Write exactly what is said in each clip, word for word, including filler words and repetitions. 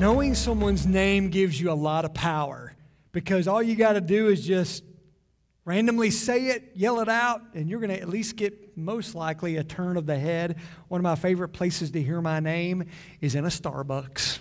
Knowing someone's name gives you a lot of power because all you got to do is just randomly say it, yell it out, and you're going to at least get most likely a turn of the head. One of my favorite places to hear my name is in a Starbucks.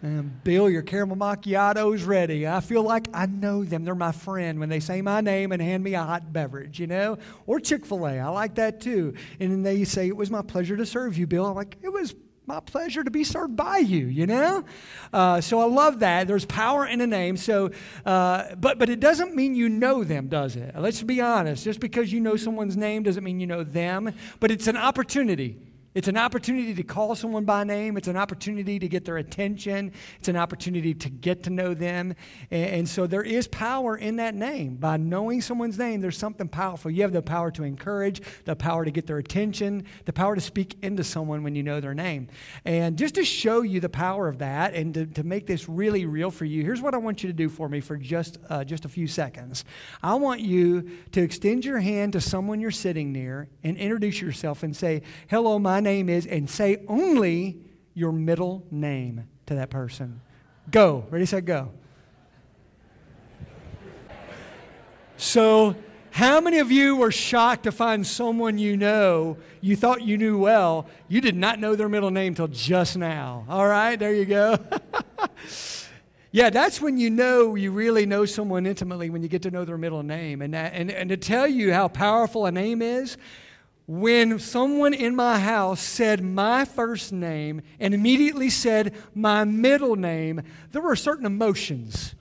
And Bill, your caramel macchiato's ready. I feel like I know them. They're my friend when they say my name and hand me a hot beverage, you know? Or Chick-fil-A. I like that too. And then they say, it was my pleasure to serve you, Bill. I'm like, it was my pleasure to be served by you, you know? Uh, so I love that. There's power in a name. So, uh, but, but it doesn't mean you know them, does it? Let's be honest. Just because you know someone's name doesn't mean you know them. But it's an opportunity. It's an opportunity to call someone by name. It's an opportunity to get their attention. It's an opportunity to get to know them. And, and so there is power in that name. By knowing someone's name, there's something powerful. You have the power to encourage, the power to get their attention, the power to speak into someone when you know their name. And just to show you the power of that and to, to make this really real for you, here's what I want you to do for me for just, uh, just a few seconds. I want you to extend your hand to someone you're sitting near and introduce yourself and say, hello, my name name is, and say only your middle name to that person. Go. Ready, set, go. So how many of you were shocked to find someone you know, you thought you knew well, you did not know their middle name till just now? All right, there you go. Yeah, that's when you know you really know someone intimately, when you get to know their middle name. And that, and, and to tell you how powerful a name is, when someone in my house said my first name and immediately said my middle name, there were certain emotions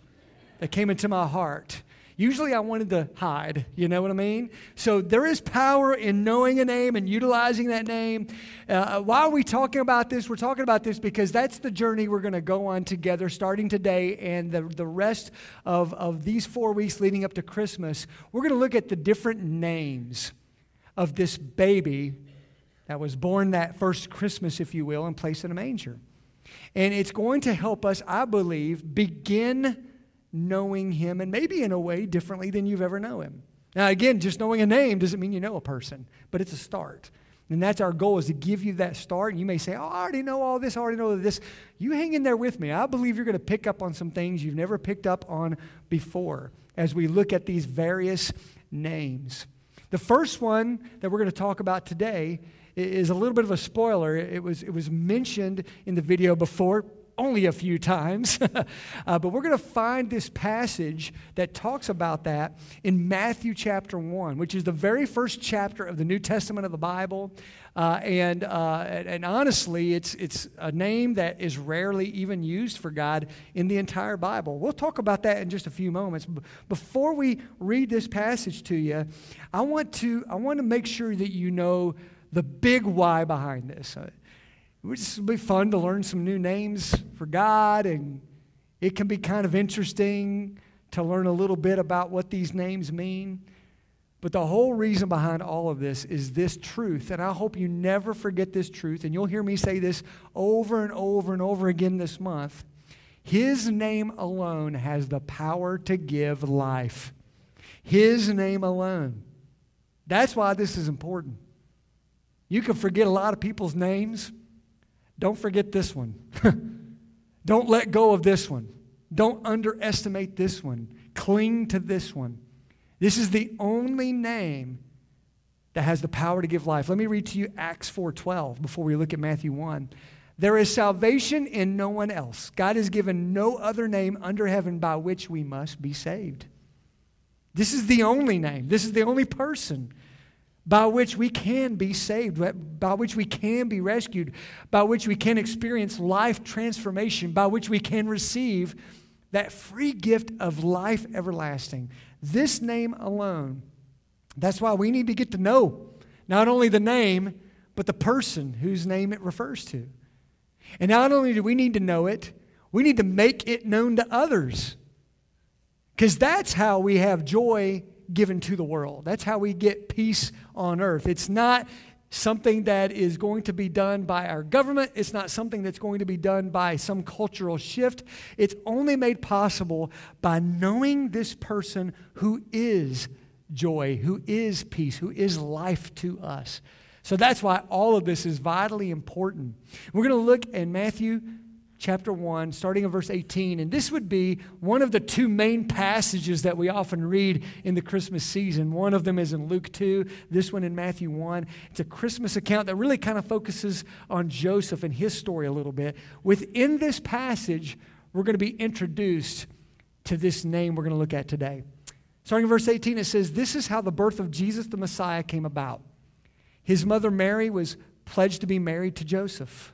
that came into my heart. Usually I wanted to hide, you know what I mean? So there is power in knowing a name and utilizing that name. Uh, why are we talking about this? We're talking about this because that's the journey we're going to go on together starting today and the, the rest of, of these four weeks leading up to Christmas. We're going to look at the different names of this baby that was born that first Christmas, if you will, and placed in a manger. And it's going to help us, I believe, begin knowing him, and maybe in a way differently than you've ever known him. Now, again, just knowing a name doesn't mean you know a person, but it's a start. And that's our goal, is to give you that start. And you may say, oh, I already know all this, I already know this. You hang in there with me. I believe you're going to pick up on some things you've never picked up on before as we look at these various names. The first one that we're going to talk about today is a little bit of a spoiler. It was it was mentioned in the video before, only a few times. uh, but we're going to find this passage that talks about that in Matthew chapter one, which is the very first chapter of the New Testament of the Bible. Uh, and uh, and honestly, it's it's a name that is rarely even used for God in the entire Bible. We'll talk about that in just a few moments. Before we read this passage to you, I want to I want to make sure that you know the big why behind this. Uh, It's be fun to learn some new names for God, and it can be kind of interesting to learn a little bit about what these names mean. But the whole reason behind all of this is this truth, and I hope you never forget this truth, and you'll hear me say this over and over and over again this month. His name alone has the power to give life. His name alone. That's why this is important. You can forget a lot of people's names. Don't forget this one. Don't let go of this one. Don't underestimate this one. Cling to this one. This is the only name that has the power to give life. Let me read to you Acts four twelve before we look at Matthew one. There is salvation in no one else. God has given no other name under heaven by which we must be saved. This is the only name. This is the only person by which we can be saved, by which we can be rescued, by which we can experience life transformation, by which we can receive that free gift of life everlasting. This name alone. That's why we need to get to know not only the name, but the person whose name it refers to. And not only do we need to know it, we need to make it known to others. Because that's how we have joy given to the world. That's how we get peace on earth. It's not something that is going to be done by our government. It's not something that's going to be done by some cultural shift. It's only made possible by knowing this person who is joy, who is peace, who is life to us. So that's why all of this is vitally important. We're going to look in Matthew chapter one, starting in verse eighteen. And this would be one of the two main passages that we often read in the Christmas season. One of them is in Luke two, this one in Matthew one. It's a Christmas account that really kind of focuses on Joseph and his story a little bit. Within this passage, we're going to be introduced to this name we're going to look at today. Starting in verse eighteen, it says, "This is how the birth of Jesus the Messiah came about. His mother Mary was pledged to be married to Joseph.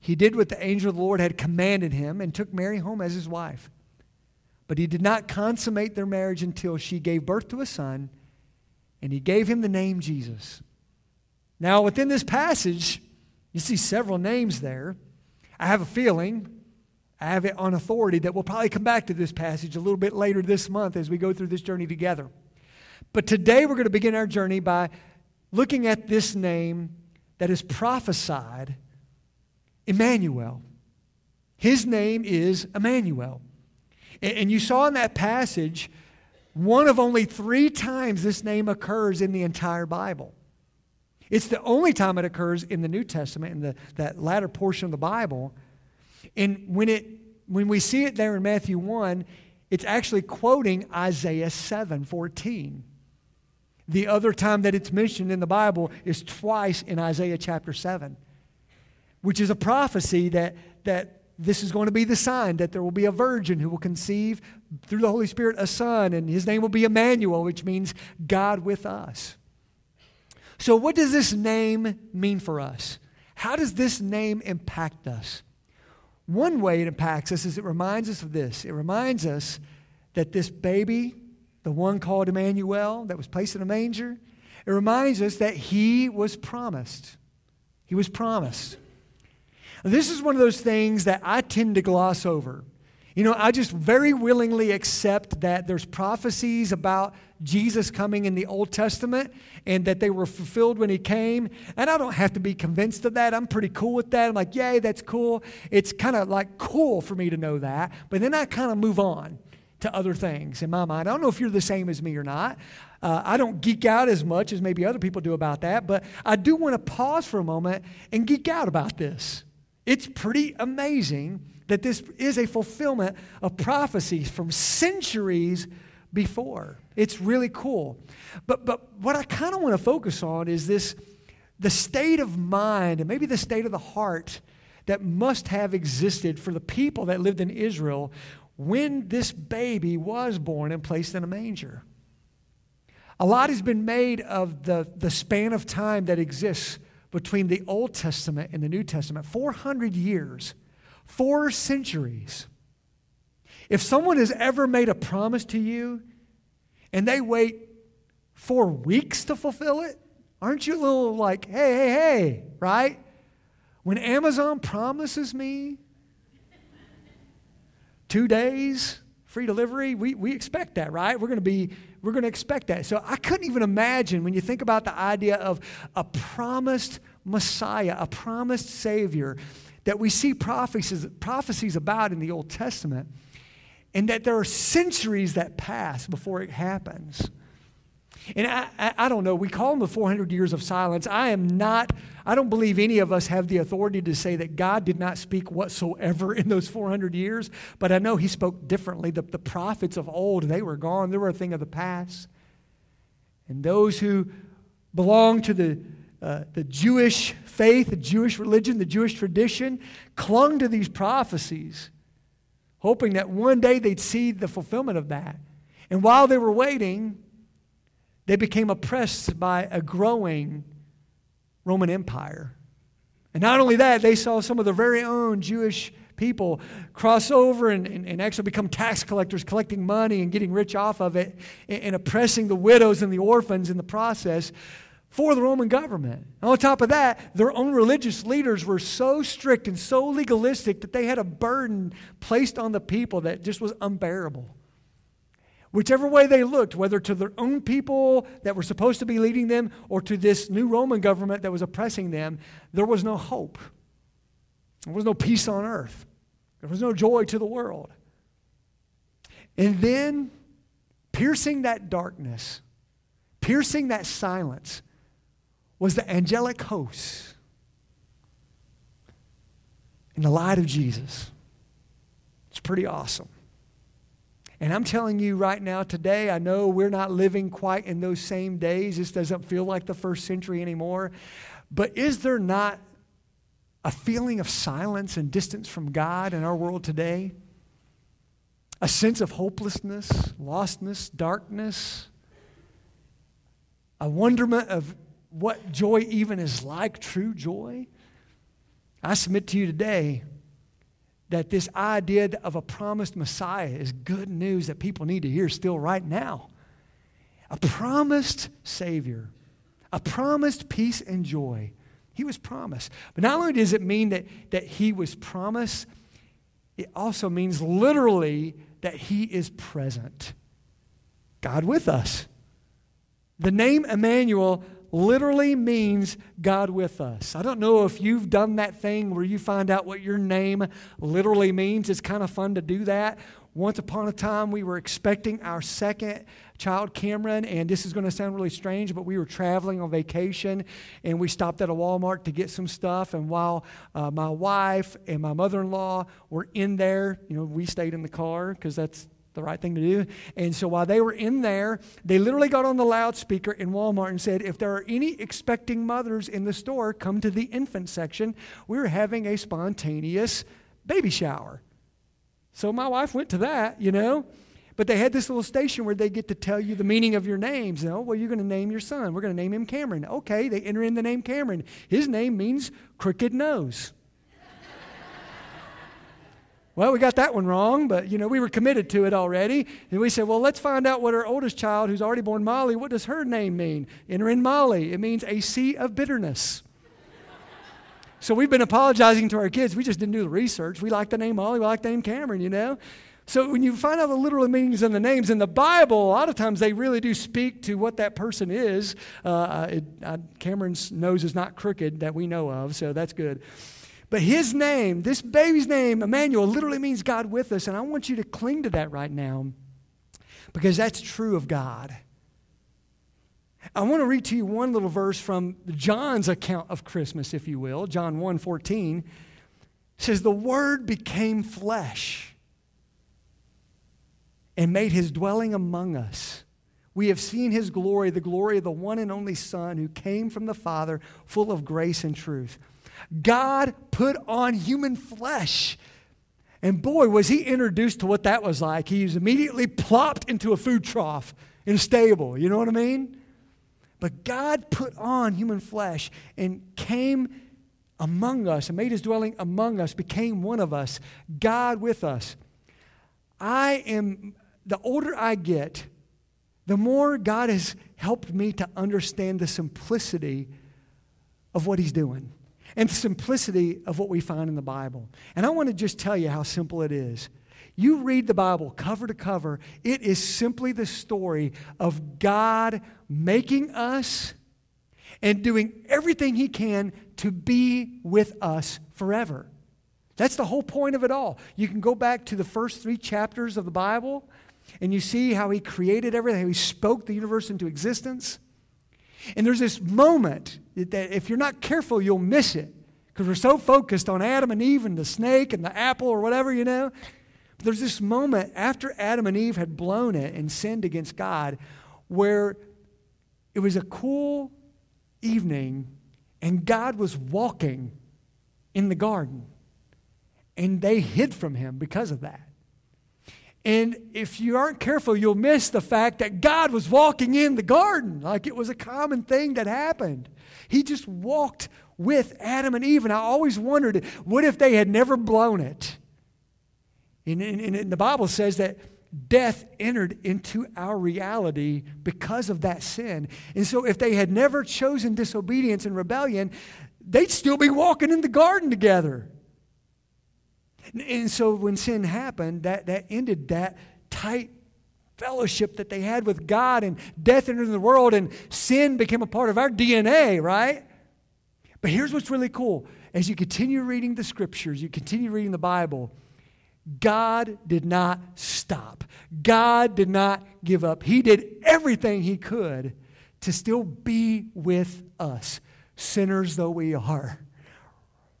he did what the angel of the Lord had commanded him and took Mary home as his wife. But he did not consummate their marriage until she gave birth to a son, and he gave him the name Jesus." Now, within this passage, you see several names there. I have a feeling, I have it on authority, that we'll probably come back to this passage a little bit later this month as we go through this journey together. But today we're going to begin our journey by looking at this name that is prophesied, Emmanuel. His name is Emmanuel. And you saw in that passage, one of only three times this name occurs in the entire Bible. It's the only time it occurs in the New Testament, in the, that latter portion of the Bible. And when it when we see it there in Matthew one, it's actually quoting Isaiah seven fourteen. The other time that it's mentioned in the Bible is twice in Isaiah chapter seven. Which is a prophecy that, that this is going to be the sign, that there will be a virgin who will conceive through the Holy Spirit a son, and his name will be Emmanuel, which means God with us. So what does this name mean for us? How does this name impact us? One way it impacts us is it reminds us of this. It reminds us that this baby, the one called Emmanuel that was placed in a manger, it reminds us that he was promised. He was promised. This is one of those things that I tend to gloss over. You know, I just very willingly accept that there's prophecies about Jesus coming in the Old Testament and that they were fulfilled when he came. And I don't have to be convinced of that. I'm pretty cool with that. I'm like, yay, that's cool. It's kind of like cool for me to know that. But then I kind of move on to other things in my mind. I don't know if you're the same as me or not. Uh, I don't geek out as much as maybe other people do about that. But I do want to pause for a moment and geek out about this. It's pretty amazing that this is a fulfillment of prophecies from centuries before. It's really cool. But but what I kind of want to focus on is this, the state of mind and maybe the state of the heart that must have existed for the people that lived in Israel when this baby was born and placed in a manger. A lot has been made of the, the span of time that exists between the Old Testament and the New Testament, four hundred years, four centuries. If someone has ever made a promise to you and they wait four weeks to fulfill it, aren't you a little like, hey, hey, hey, right? When Amazon promises me two days, free delivery, we, we expect that, right? We're going to be We're going to expect that. So I couldn't even imagine, when you think about the idea of a promised Messiah, a promised Savior, that we see prophecies, prophecies about in the Old Testament, and that there are centuries that pass before it happens. And I, I, I don't know, we call them the four hundred years of silence. I am not, I don't believe any of us have the authority to say that God did not speak whatsoever in those four hundred years, but I know he spoke differently. The, the prophets of old, they were gone. They were a thing of the past. And those who belong to the, uh, the Jewish faith, the Jewish religion, the Jewish tradition, clung to these prophecies hoping that one day they'd see the fulfillment of that. And while they were waiting, they became oppressed by a growing Roman Empire. And not only that, they saw some of their very own Jewish people cross over and, and, and actually become tax collectors, collecting money and getting rich off of it, and, and oppressing the widows and the orphans in the process for the Roman government. And on top of that, their own religious leaders were so strict and so legalistic that they had a burden placed on the people that just was unbearable. Whichever way they looked, whether to their own people that were supposed to be leading them or to this new Roman government that was oppressing them, there was no hope. There was no peace on earth. There was no joy to the world. And then, piercing that darkness, piercing that silence, was the angelic host in the light of Jesus. It's pretty awesome. And I'm telling you right now, today, I know we're not living quite in those same days. This doesn't feel like the first century anymore. But is there not a feeling of silence and distance from God in our world today? A sense of hopelessness, lostness, darkness? A wonderment of what joy even is like, true joy? I submit to you today that this idea of a promised Messiah is good news that people need to hear still right now. A promised Savior, a promised peace and joy. He was promised. But not only does it mean that, that he was promised, it also means literally that he is present. God with us. The name Emmanuel literally means God with us. I don't know if you've done that thing where you find out what your name literally means. It's kind of fun to do that. Once upon a time, we were expecting our second child, Cameron, and this is going to sound really strange, but we were traveling on vacation, and we stopped at a Walmart to get some stuff, and while uh, my wife and my mother-in-law were in there, you know, we stayed in the car because that's the right thing to do. And so while they were in there, they literally got on the loudspeaker in Walmart and said, if there are any expecting mothers in the store, come to the infant section. We're having a spontaneous baby shower. So my wife went to that, you know. But they had this little station where they get to tell you the meaning of your names. You know, well, you're going to name your son. We're going to name him Cameron. Okay, they enter in the name Cameron. His name means crooked nose. Well, we got that one wrong, but, you know, we were committed to it already. And we said, well, let's find out what our oldest child, who's already born, Molly, what does her name mean? Enter in Molly. It means a sea of bitterness. So we've been apologizing to our kids. We just didn't do the research. We like the name Molly. We like the name Cameron, you know. So when you find out the literal meanings of the names in the Bible, a lot of times they really do speak to what that person is. Uh, it, I, Cameron's nose is not crooked that we know of, so that's good. But his name, this baby's name, Emmanuel, literally means God with us. And I want you to cling to that right now because that's true of God. I want to read to you one little verse from John's account of Christmas, if you will. John one fourteen says, the Word became flesh and made his dwelling among us. We have seen his glory, the glory of the one and only Son who came from the Father, full of grace and truth. God put on human flesh. And boy, was he introduced to what that was like. He was immediately plopped into a food trough in a stable. You know what I mean? But God put on human flesh and came among us and made his dwelling among us, became one of us, God with us. I am, the older I get, the more God has helped me to understand the simplicity of what he's doing. And the simplicity of what we find in the Bible. And I want to just tell you how simple it is. You read the Bible cover to cover. It is simply the story of God making us and doing everything he can to be with us forever. That's the whole point of it all. You can go back to the first three chapters of the Bible, and you see how he created everything, how he spoke the universe into existence. And there's this moment that if you're not careful, you'll miss it because we're so focused on Adam and Eve and the snake and the apple or whatever, you know. But there's this moment after Adam and Eve had blown it and sinned against God where it was a cool evening and God was walking in the garden and they hid from him because of that. And if you aren't careful, you'll miss the fact that God was walking in the garden like it was a common thing that happened. He just walked with Adam and Eve. And I always wondered, what if they had never blown it? And, and, and the Bible says that death entered into our reality because of that sin. And so if they had never chosen disobedience and rebellion, they'd still be walking in the garden together. And so when sin happened, that, that ended that tight fellowship that they had with God, and death entered the world, and sin became a part of our D N A, right? But here's what's really cool. As you continue reading the Scriptures, you continue reading the Bible, God did not stop. God did not give up. He did everything He could to still be with us, sinners though we are,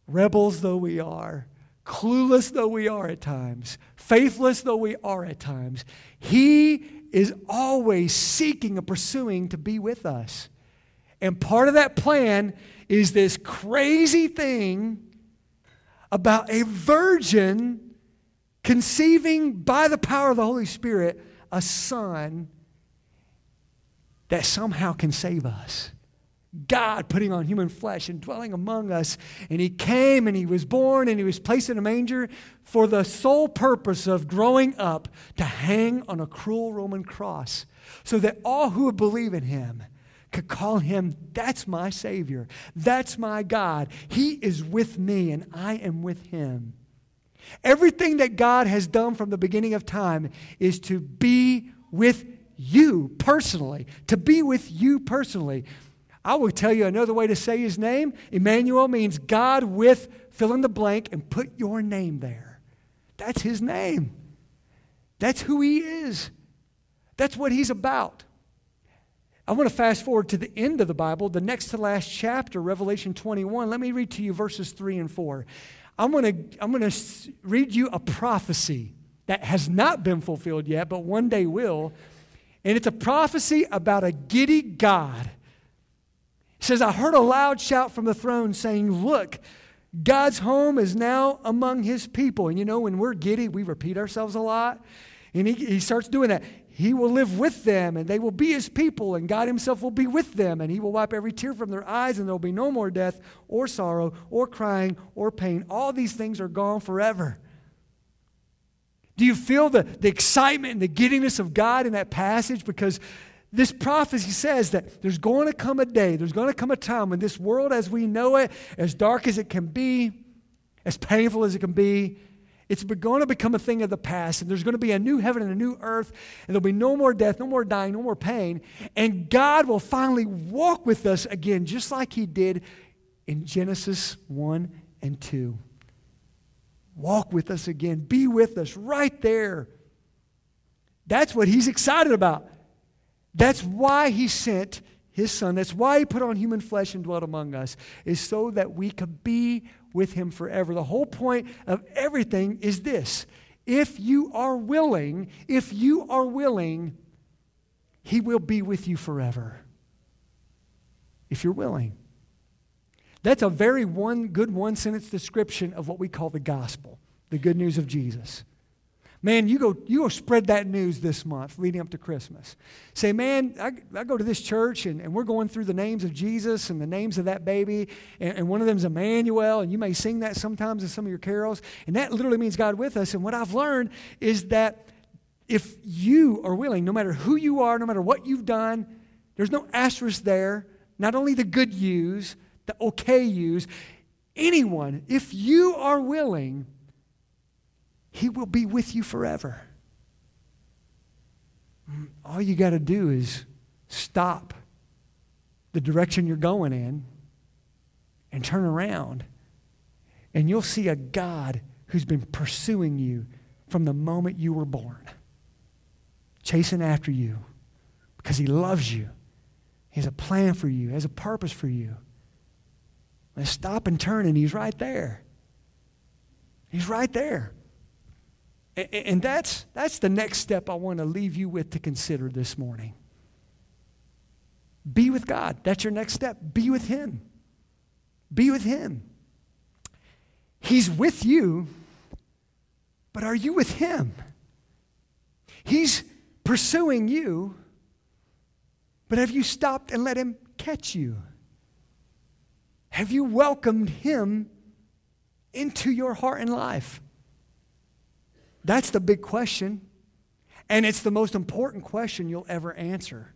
rebels though we are, clueless though we are at times, faithless though we are at times. He is always seeking and pursuing to be with us. And part of that plan is this crazy thing about a virgin conceiving by the power of the Holy Spirit a son that somehow can save us. God putting on human flesh and dwelling among us. And He came and He was born and He was placed in a manger for the sole purpose of growing up to hang on a cruel Roman cross so that all who would believe in Him could call Him, that's my Savior, that's my God. He is with me and I am with Him. Everything that God has done from the beginning of time is to be with you personally, to be with you personally. I will tell you another way to say His name. Emmanuel means God with fill in the blank, and put your name there. That's His name. That's who He is. That's what He's about. I want to fast forward to the end of the Bible, the next to last chapter, Revelation twenty-one. Let me read to you verses three and four. I'm going to, I'm going to read you a prophecy that has not been fulfilled yet, but one day will. And it's a prophecy about a giddy God. It says, I heard a loud shout from the throne saying, look, God's home is now among His people. And you know, when we're giddy, we repeat ourselves a lot. And he, he starts doing that. He will live with them, and they will be His people, and God Himself will be with them, and He will wipe every tear from their eyes, and there will be no more death or sorrow or crying or pain. All these things are gone forever. Do you feel the, the excitement and the giddiness of God in that passage? Because this prophecy says that there's going to come a day, there's going to come a time when this world as we know it, as dark as it can be, as painful as it can be, it's going to become a thing of the past, and there's going to be a new heaven and a new earth, and there'll be no more death, no more dying, no more pain, and God will finally walk with us again, just like He did in Genesis one and two. Walk with us again. Be with us right there. That's what He's excited about. That's why He sent His Son. That's why He put on human flesh and dwelt among us, is so that we could be with Him forever. The whole point of everything is this. If you are willing, if you are willing, He will be with you forever. If you're willing. That's a very one good one-sentence description of what we call the gospel, the good news of Jesus. Man, you go you go spread that news this month leading up to Christmas. Say, man, I, I go to this church, and, and we're going through the names of Jesus and the names of that baby, and, and one of them's Emmanuel, and you may sing that sometimes in some of your carols, and that literally means God with us. And what I've learned is that if you are willing, no matter who you are, no matter what you've done, there's no asterisk there, not only the good yous, the okay yous, anyone, if you are willing, He will be with you forever. All you got to do is stop the direction you're going in and turn around, and you'll see a God who's been pursuing you from the moment you were born, chasing after you because He loves you. He has a plan for you, has a purpose for you. And stop and turn, and He's right there. He's right there. And that's, that's the next step I want to leave you with to consider this morning. Be with God. That's your next step. Be with Him. Be with Him. He's with you, but are you with Him? He's pursuing you, but have you stopped and let him catch you? Have you welcomed him into your heart and life? That's the big question. And it's the most important question you'll ever answer.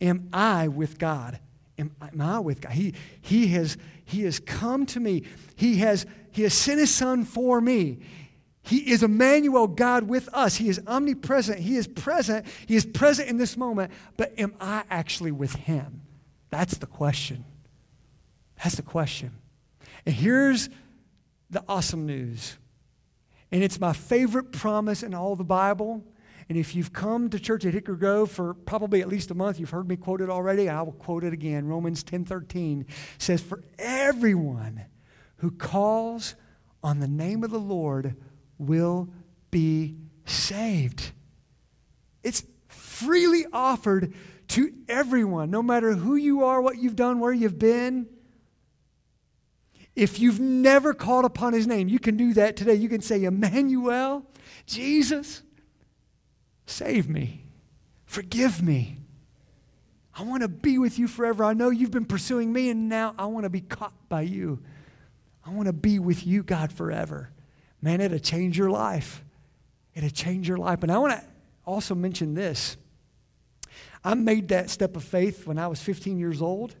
Am I with God? Am, am I with God? He, he, has, he has come to me. He has, he has sent his son for me. He is Emmanuel, God with us. He is omnipresent. He is present. He is present in this moment. But am I actually with him? That's the question. That's the question. And here's the awesome news. And it's my favorite promise in all the Bible. And if you've come to church at Hickory Grove for probably at least a month, you've heard me quote it already. I will quote it again. Romans ten thirteen says, "For everyone who calls on the name of the Lord will be saved." It's freely offered to everyone, no matter who you are, what you've done, where you've been. If you've never called upon his name, you can do that today. You can say, "Emmanuel, Jesus, save me. Forgive me. I want to be with you forever. I know you've been pursuing me, and now I want to be caught by you. I want to be with you, God, forever." Man, it'll change your life. It'll change your life. And I want to also mention this. I made that step of faith when I was fifteen years old.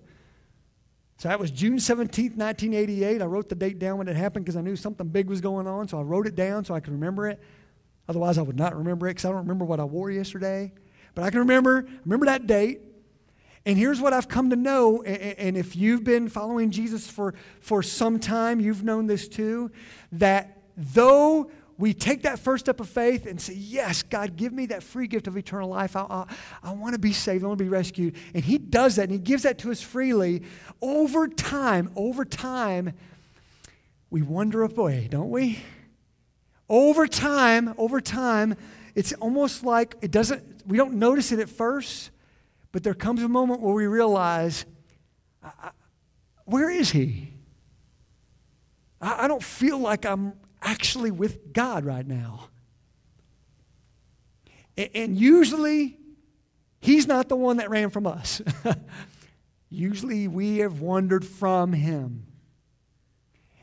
So that was June seventeenth, nineteen eighty-eight. I wrote the date down when it happened because I knew something big was going on, so I wrote it down so I could remember it. Otherwise, I would not remember it because I don't remember what I wore yesterday. But I can remember, remember that date. And here's what I've come to know. And if you've been following Jesus for, for some time, you've known this too, that though we take that first step of faith and say, "Yes, God, give me that free gift of eternal life. I, I, I want to be saved. I want to be rescued." And he does that, and he gives that to us freely. Over time, over time, we wander away, don't we? Over time, over time, it's almost like it doesn't, we don't notice it at first, but there comes a moment where we realize, I, I, where is he? I, I don't feel like I'm actually with God right now. And, and usually, he's not the one that ran from us. Usually, we have wandered from him.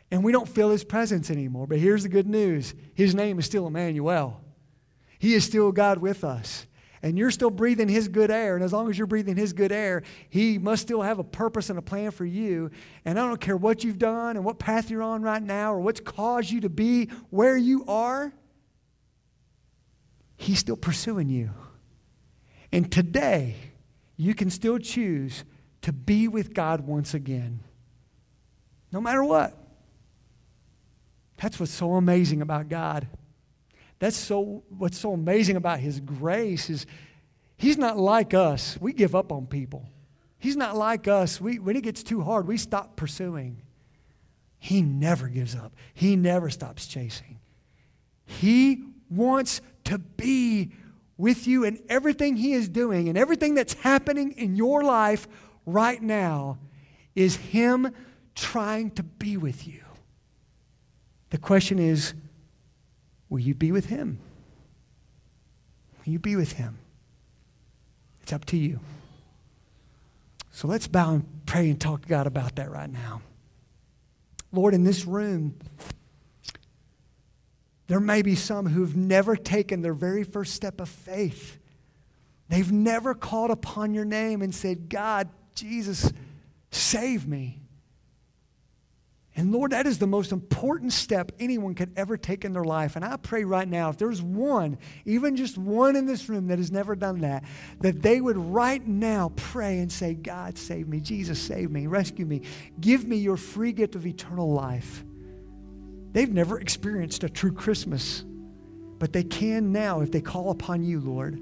And we don't feel his presence anymore. But here's the good news. His name is still Emmanuel. He is still God with us. And you're still breathing his good air. And as long as you're breathing his good air, he must still have a purpose and a plan for you. And I don't care what you've done and what path you're on right now or what's caused you to be where you are, he's still pursuing you. And today, you can still choose to be with God once again, no matter what. That's what's so amazing about God. That's so what's so amazing about his grace is he's not like us. We give up on people. He's not like us. We, when it gets too hard, we stop pursuing. He never gives up. He never stops chasing. He wants to be with you, and everything he is doing and everything that's happening in your life right now is him trying to be with you. The question is, will you be with him? Will you be with him? It's up to you. So let's bow and pray and talk to God about that right now. Lord, in this room, there may be some who've never taken their very first step of faith. They've never called upon your name and said, "God, Jesus, save me." And Lord, that is the most important step anyone could ever take in their life. And I pray right now, if there's one, even just one in this room that has never done that, that they would right now pray and say, "God, save me. Jesus, save me. Rescue me. Give me your free gift of eternal life." They've never experienced a true Christmas, but they can now if they call upon you, Lord.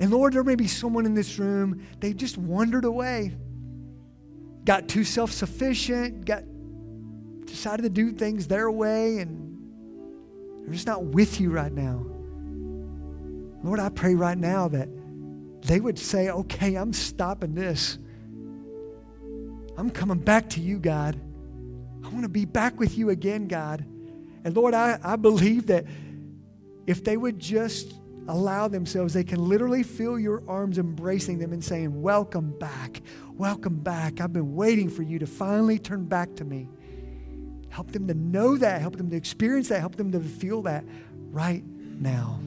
And Lord, there may be someone in this room, they've just wandered away. Got too self-sufficient, got decided to do things their way, and they're just not with you right now. Lord, I pray right now that they would say, "Okay, I'm stopping this. I'm coming back to you, God. I want to be back with you again, God." And Lord, I, I believe that if they would just allow themselves, they can literally feel your arms embracing them and saying, welcome back, welcome back. I've been waiting for you to finally turn back to me. Help them to know that. Help them to experience that. Help them to feel that right now.